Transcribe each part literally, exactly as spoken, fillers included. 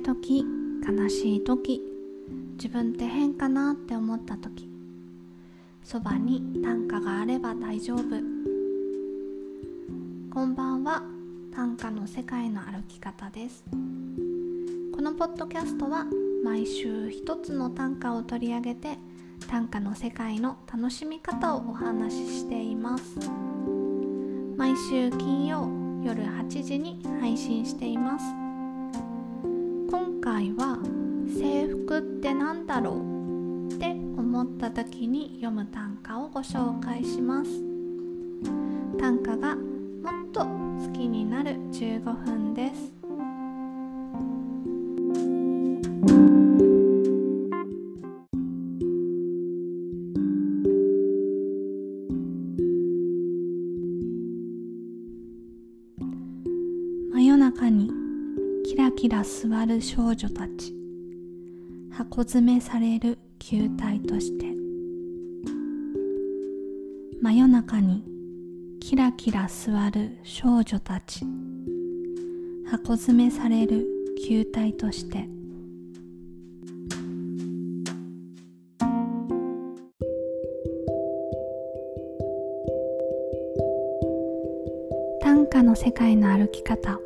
い時、悲しい時、自分って変かなって思った時、そばに短歌があれば大丈夫。こんばんは、短歌の世界の歩き方です。このポッドキャストは毎週一つの短歌を取り上げて、短歌の世界の楽しみ方をお話ししています。毎週金曜夜はちじに配信しています。今回は制服ってなんだろうって思った時に読む短歌をご紹介します。短歌がもっと好きになるじゅうごふんです。真夜中にキラキラ座る少女たち、箱詰めされる球体として。真夜中にキラキラ座る少女たち、箱詰めされる球体として。短歌の世界の歩き方。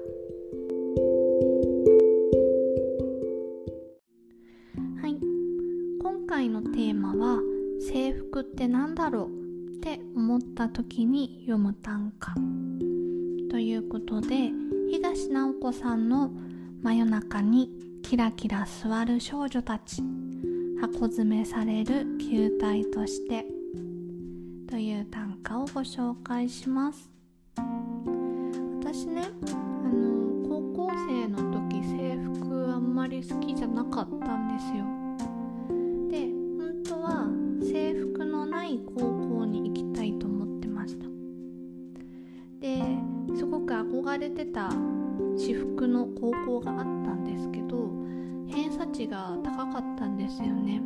ってなんだろうって思った時に読む短歌ということで、東直子さんの真夜中にキラキラ座る少女たち、箱詰めされる球体としてという短歌をご紹介します。私ね、あの高校生の時、制服あんまり好きじゃなかったんですよ。ですごく憧れてた私服の高校があったんですけど、偏差値が高かったんですよね。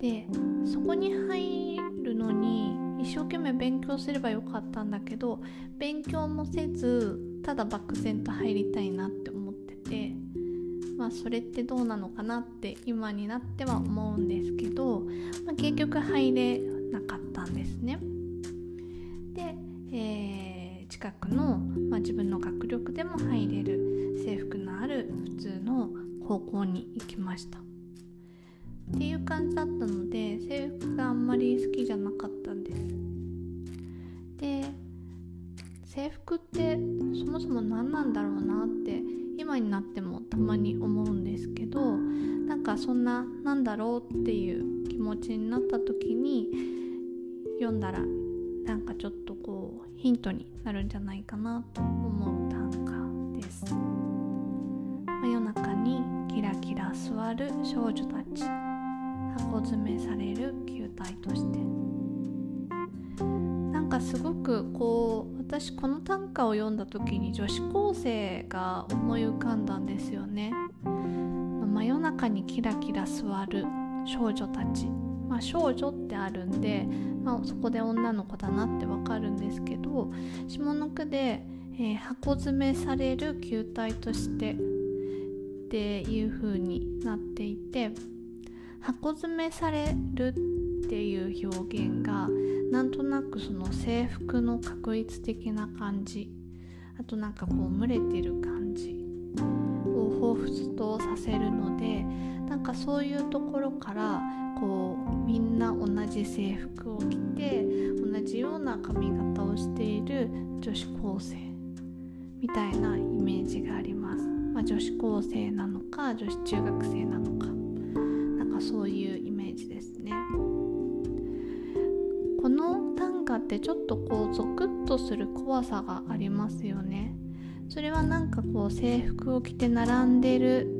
で、そこに入るのに一生懸命勉強すればよかったんだけど、勉強もせずただ漠然と入りたいなって思ってて、まあそれってどうなのかなって今になっては思うんですけど、まあ、結局入れなかったんですね。で、えー近くの、まあ、自分の学力でも入れる制服のある普通の高校に行きましたっていう感じだったので、制服があんまり好きじゃなかったんです。で、制服ってそもそも何なんだろうなって今になってもたまに思うんですけど、なんかそんななんだろうっていう気持ちになった時に読んだら、なんかちょっとこうヒントになるんじゃないかなと思う短歌です。真夜中にキラキラ座る少女たち、箱詰めされる球体として。なんかすごくこう、私この短歌を読んだ時に女子高生が思い浮かんだんですよね。真夜中にキラキラ座る少女たち、まあ、少女ってあるんで、まあ、そこで女の子だなってわかるんですけど、下の句で、えー、箱詰めされる球体としてっていう風になっていて、箱詰めされるっていう表現がなんとなくその制服の画一的な感じ、あとなんかこう蒸れてる感じを彷彿とさせるので、なんかそういうところからこうみんな同じ制服を着て同じような髪型をしている女子高生みたいなイメージがあります。まあ、女子高生なのか女子中学生なのか、なんかそういうイメージですね。この短歌ってちょっとこうゾクッとする怖さがありますよね。それはなんかこう制服を着て並んでる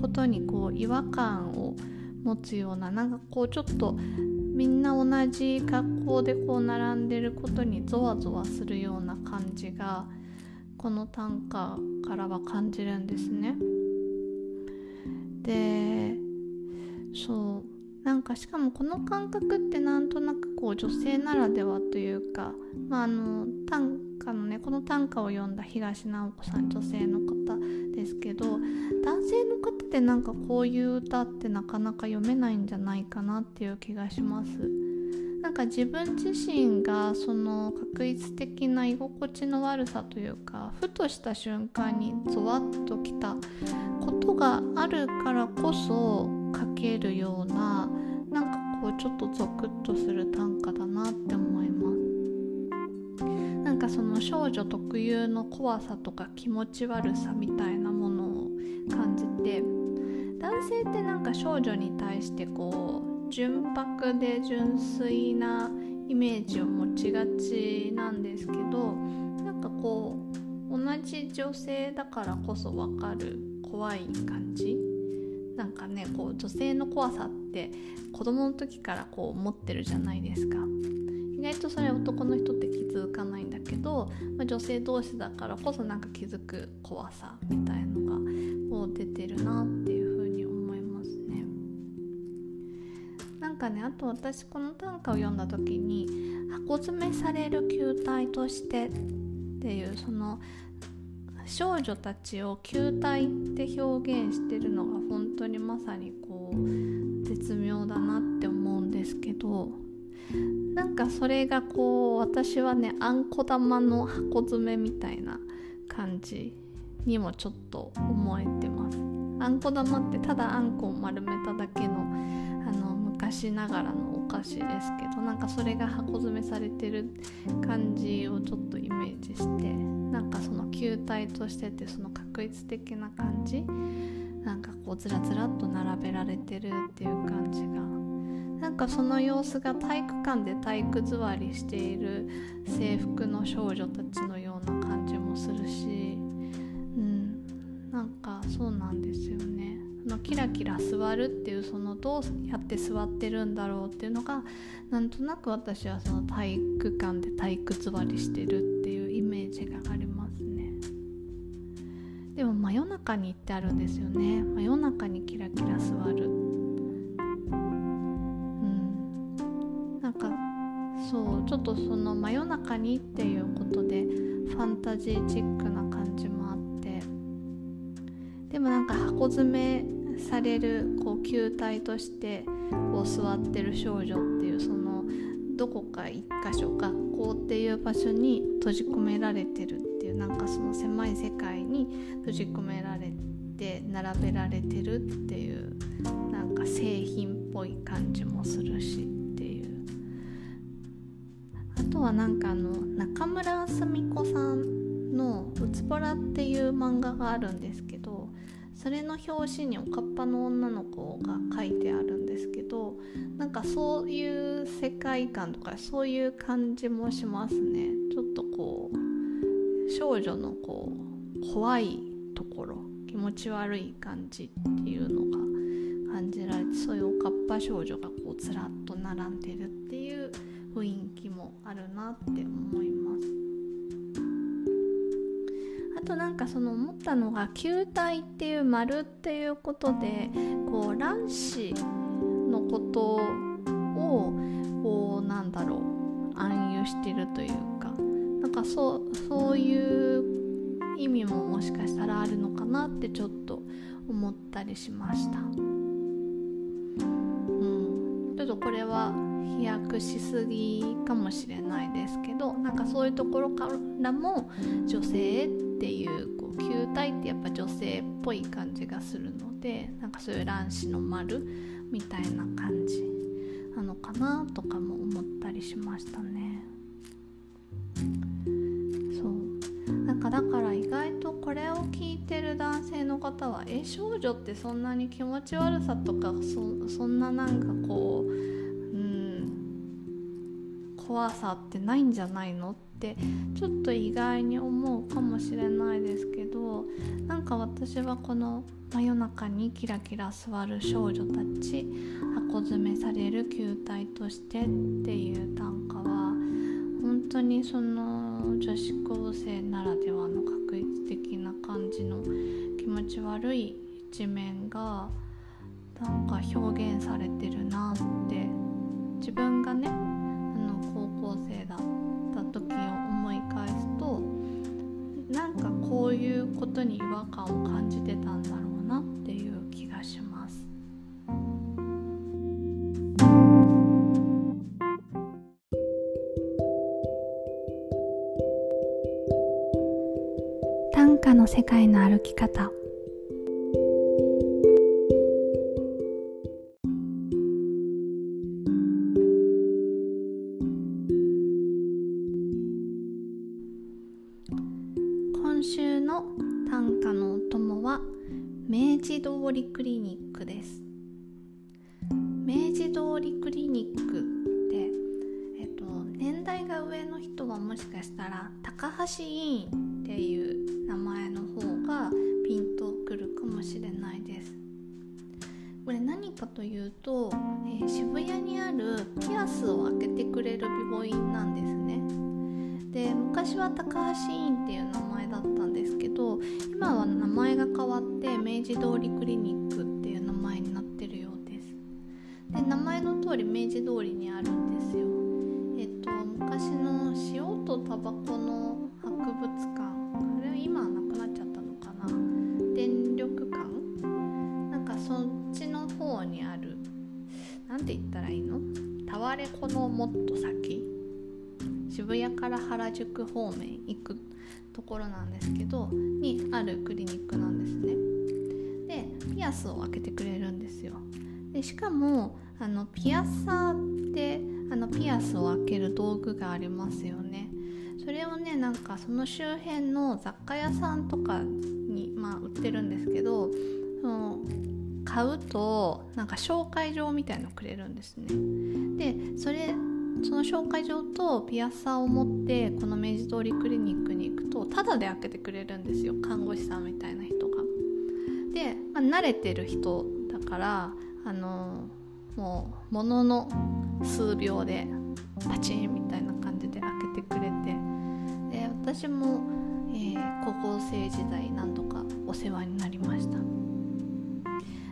ことにこう違和感を持つような、なんかこうちょっとみんな同じ格好でこう並んでることにゾワゾワするような感じがこの短歌からは感じるんですね。で、そう、なんかしかもこの感覚ってなんとなくこう女性ならではというか、まああの短あのね、この短歌を読んだ東直子さん、女性の方ですけど、男性の方でなんかこういう歌ってなかなか読めないんじゃないかなっていう気がします。なんか自分自身がその確率的な居心地の悪さというか、ふとした瞬間にゾワッときたことがあるからこそ書けるような、なんかこうちょっとゾクッとする短歌だなって思います。なんかその少女特有の怖さとか気持ち悪さみたいなものを感じて、男性ってなんか少女に対してこう純白で純粋なイメージを持ちがちなんですけど、なんかこう同じ女性だからこそ分かる怖い感じ、なんかね、こう女性の怖さって子供の時からこう持ってるじゃないですか。意外とそれ男の人って気づかないんだけど、まあ、女性同士だからこそなんか気づく怖さみたいのがもう出てるなっていうふうに思いますね。なんかね、あと私この短歌を読んだ時に、箱詰めされる球体としてっていう、その少女たちを球体って表現してるのが本当にまさにこう絶妙だなって思うんですけど、なんかそれがこう私はね、あんこ玉の箱詰めみたいな感じにもちょっと思えてます。あんこ玉ってただあんこを丸めただけの、あの昔ながらのお菓子ですけど、なんかそれが箱詰めされてる感じをちょっとイメージして、なんかその球体としてってその確率的な感じ、なんかこうずらずらっと並べられてるっていう感じが、なんかその様子が体育館で体育座りしている制服の少女たちのような感じもするし、うん、なんかそうなんですよね。あのキラキラ座るっていう、そのどうやって座ってるんだろうっていうのが、なんとなく私はその体育館で体育座りしてるっていうイメージがありますね。でも真夜中にってあるんですよね。真夜中にキラキラ座る、そう、ちょっとその真夜中にっていうことでファンタジーチックな感じもあって、でもなんか箱詰めされるこう球体としてこう座ってる少女っていう、そのどこか一箇所、学校っていう場所に閉じ込められてるっていう、なんかその狭い世界に閉じ込められて並べられてるっていう、なんか製品っぽい感じもするし、あとはなんかあの中村澄子さんのうつぼらっていう漫画があるんですけど、それの表紙におかっぱの女の子が書いてあるんですけど、なんかそういう世界観とかそういう感じもしますね。ちょっとこう少女のこう怖いところ、気持ち悪い感じっていうのが感じられて、そういうおかっぱ少女がこうずらっと並んでるっていう雰囲気もあるなって思います。あとなんかその思ったのが、球体っていう丸っていうことで、こう卵子のことをこうなんだろう、暗喩してるというか、なんかそうそういう意味ももしかしたらあるのかなってちょっと思ったりしました。うん、ちょっとこれは飛躍しすぎかもしれないですけど、なんかそういうところからも女性っていう、こう球体ってやっぱ女性っぽい感じがするので、なんかそういう卵子の丸みたいな感じなのかなとかも思ったりしましたね。そう、なんかだから意外とこれを聞いてる男性の方は、え、少女ってそんなに気持ち悪さとか そ, そんななんかこう怖さってないんじゃないのってちょっと意外に思うかもしれないですけど、なんか私はこの真夜中にキラキラ座る少女たち、箱詰めされる球体としてっていう短歌は、本当にその女子高生ならではの確率的な感じの気持ち悪い一面がなんか表現されてるなって、自分がね高校生だった時を思い返すと、そういうことに違和感を感じてたんだろうなっていう気がします。短歌の世界の歩き方。今週の短歌のお供は明治通りクリニックです。明治通りクリニックって、えっと、年代が上の人はもしかしたら高橋医院っていう名前の方がピンとくるかもしれないです。これ何かというと、えー、渋谷にあるピアスを開けてくれる美容院なんですね。で、昔は高橋院っていう名前だったんですけど、今は名前が変わって明治通りクリニックっていう名前になってるようです。で、名前の通り明治通りにあるんですよ。えっと、昔の塩とタバコの博物館、あれは今はなくなっちゃったのかな、電力館、なんかそっちの方にある、なんて言ったらいいの、タワレコのもっと先、渋谷から原宿方面行くところなんですけどにあるクリニックなんですね。で、ピアスを開けてくれるんですよ。で、しかもあのピアサーってあのピアスを開ける道具がありますよね。それをね、なんかその周辺の雑貨屋さんとかに、まあ、売ってるんですけど、その買うとなんか紹介状みたいのくれるんですね。で、それその紹介状とピアサーを持ってこの明治通りクリニックに行くとタダで開けてくれるんですよ、看護師さんみたいな人が。で、まあ、慣れてる人だからあのもうものの数秒でパチンみたいな感じで開けてくれて、で、私も、えー、高校生時代何度かお世話になりまし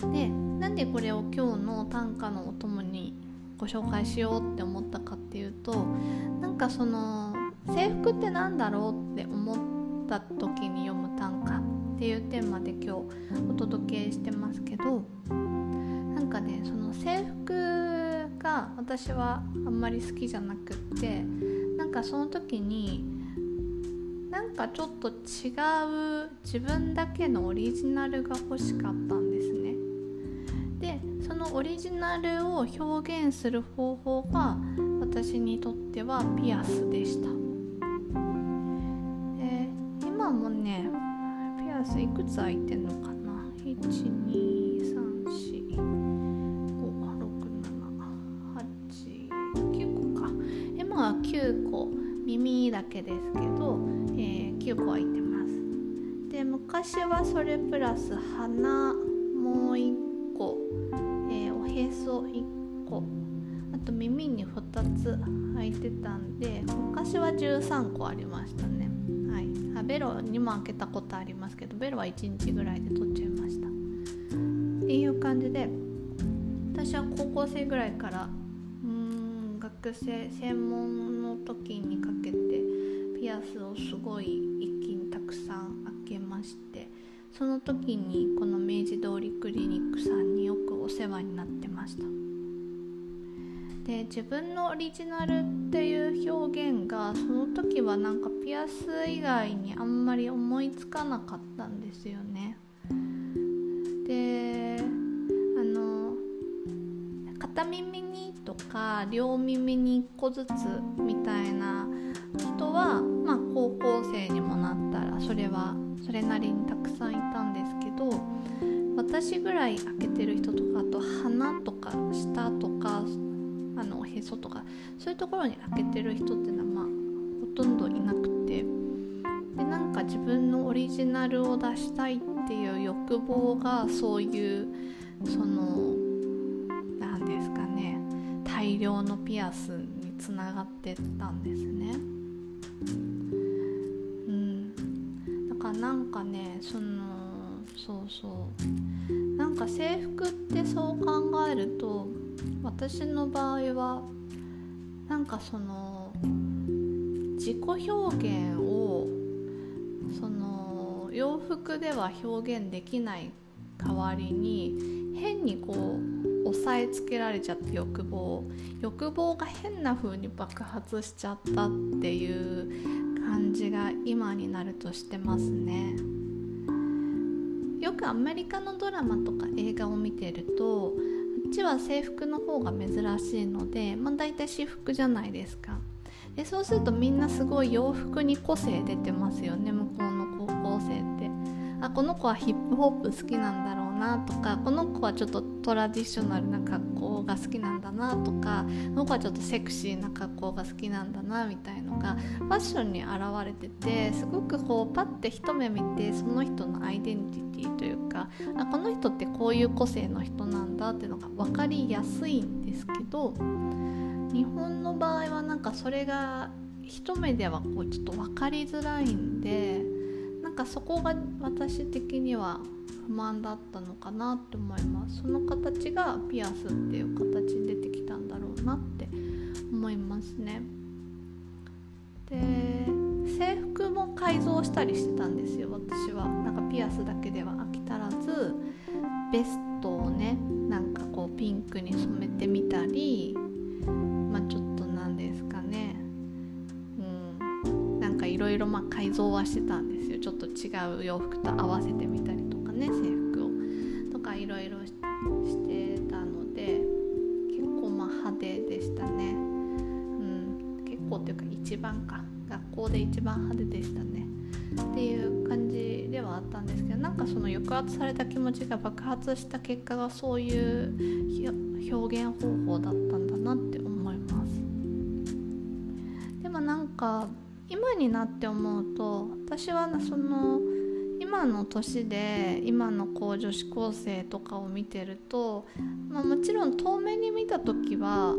た。で、なんでこれを今日の短歌のお供にご紹介しようって思ったかっていうと、なんかその制服ってなんだろうって思った時に読む短歌っていうテーマで今日お届けしてますけど、なんかね、その制服が私はあんまり好きじゃなくって、なんかその時になんかちょっと違う自分だけのオリジナルが欲しかったんですね。で、そのオリジナルを表現する方法が私にとってはピアスでした。えー、今もね、ピアスいくつ開いてんのかな いち、に、さん、し、ご、ろく、なな、はち、きゅうこか。今はきゅうこ、耳だけですけど、えー、きゅうこ開いてます。で、昔はそれプラス鼻もういっこ、おへそいっこ、あと耳にふたつ開いてたんで、昔はじゅうさんこありましたね。はい、あ、ベロにも開けたことありますけど、ベロはいちにちぐらいで取っちゃいましたっていう感じで、私は高校生ぐらいからうーん学生専門の時にかけてピアスをすごい一気にたくさん開けまして、その時にこの明治通りクリニックさんによくお世話になってました。で、自分のオリジナルっていう表現がその時はなんかピアス以外にあんまり思いつかなかったんですよね。で、あの片耳にとか両耳にいっこずつみたいな人は、まあ、高校生にもなったらそれはそれなりにたくさんいたんですけど、私ぐらい開けてる人とか、あと鼻とか舌とかあのおへそとかそういうところに開けてる人っていうのは、まあ、ほとんどいなくて、で、なんか自分のオリジナルを出したいっていう欲望がそういうそのなんですかね、大量のピアスにつながってったんですね。なんかね、そのそうそうなんか制服ってそう考えると、私の場合はなんかその自己表現をそのの洋服では表現できない代わりに、変にこう押さえつけられちゃって欲望欲望が変な風に爆発しちゃったっていう感じが今になるとしてますね。よくアメリカのドラマとか映画を見てると、あっちは制服の方が珍しいので、まあ、大体私服じゃないですか。でそうするとみんなすごい洋服に個性出てますよね。向こうの高校生って、あ、この子はヒップホップ好きなんだろうなとか、この子はちょっとトラディショナルな格好が好きなんだなとか、この子はちょっとセクシーな格好が好きなんだなみたいのがファッションに現れてて、すごくこうパッて一目見てその人のアイデンティティというか、あ、この人ってこういう個性の人なんだっていうのが分かりやすいんですけど、日本の場合はなんかそれが一目ではこうちょっと分かりづらいんで、なんかそこが私的には不満だったのかなって思います。その形がピアスっていう形に出てきたんだろうなって思いますね。で、制服も改造したりしてたんですよ、私は。なんかピアスだけでは飽き足らず、ベストをね、なんかこうピンクに染めてみたり、まあ、ちょっとなんですかね、うん、なんかいろいろ改造はしてたんですよ。ちょっと違う洋服と合わせてみたりとかね、制服をとかいろいろしてたので、結構まあ派手でしたね、うん、結構というか一番か学校で一番派手でしたねっていう感じではあったんですけど、なんかその抑圧された気持ちが爆発した結果がそういう表現方法だったんだなって思います。でもなんか今になって思うと、私はその今の年で今のこう女子高生とかを見てると、まあ、もちろん遠目に見た時は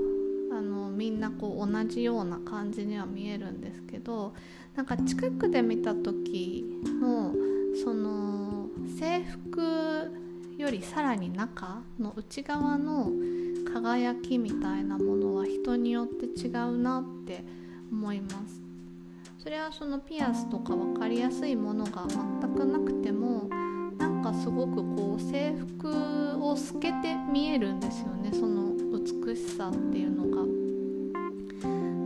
あのみんなこう同じような感じには見えるんですけど、なんか近くで見た時のその制服よりさらに中の内側の輝きみたいなものは人によって違うなって思います。それはそのピアスとか分かりやすいものが全くなくても、なんかすごくこう制服を透けて見えるんですよね、その美しさっていうのが。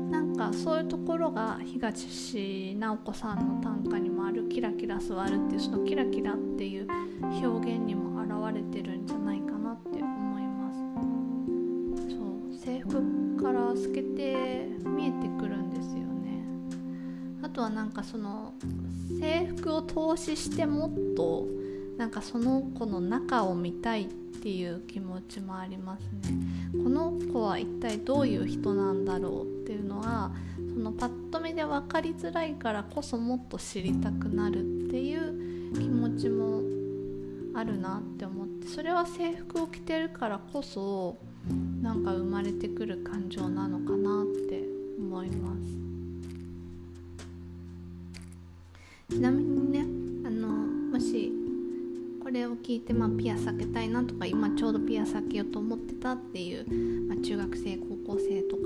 なんかそういうところが東直子さんの短歌にもあるキラキラ座るっていう、そのキラキラっていう表現にも表れてるんじゃないかなって思います。そう、制服から透けて見えてくるんですよね。あとはなんかその制服を投資してもっとなんかその子の中を見たいっていう気持ちもありますね。この子は一体どういう人なんだろうっていうのは、そのパッと見で分かりづらいからこそもっと知りたくなるっていう気持ちもあるなって思って、それは制服を着てるからこそなんか生まれてくる感情なのかなって思います。ちなみにね、あのもしこれを聞いて、まあ、ピアス開けたいなとか、今ちょうどピアス開けようと思ってたっていう、まあ、中学生高校生とか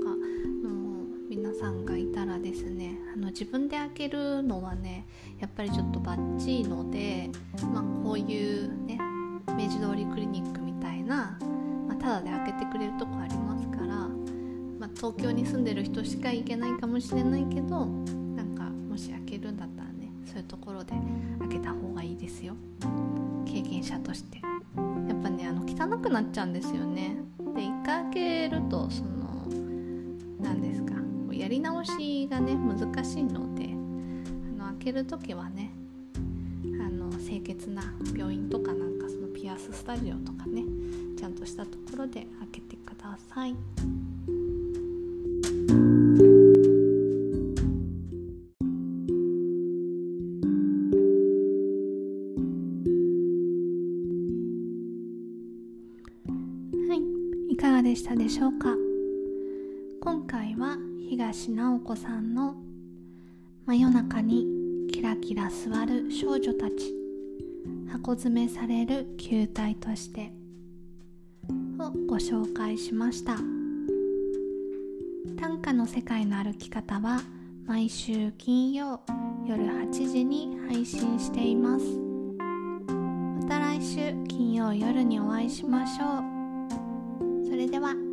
の皆さんがいたらですね、あの自分で開けるのはねやっぱりちょっとバッチいので、まあ、こういうね明治通りクリニックみたいな、まあ、タダで開けてくれるとこありますから、まあ、東京に住んでる人しか行けないかもしれないけど、なんかもし開けるんだったらね、そういうところで開けた方がいいですよ、経験者として。やっぱね、あの汚くなっちゃうんですよね。で、一回開けるとその何ですか、やり直しがね難しいので、あの開けるときはね、あの清潔な病院とか、なんかそのピアススタジオとかね、ちゃんとしたところで開けてください。はい、いかがでしたでしょうか。今回は東直子さんの真夜中にキラキラ座る少女たち、箱詰めされる球体としてをご紹介しました。短歌の世界の歩き方は毎週金曜夜はちじに配信しています。また来週金曜夜にお会いしましょう。それでは。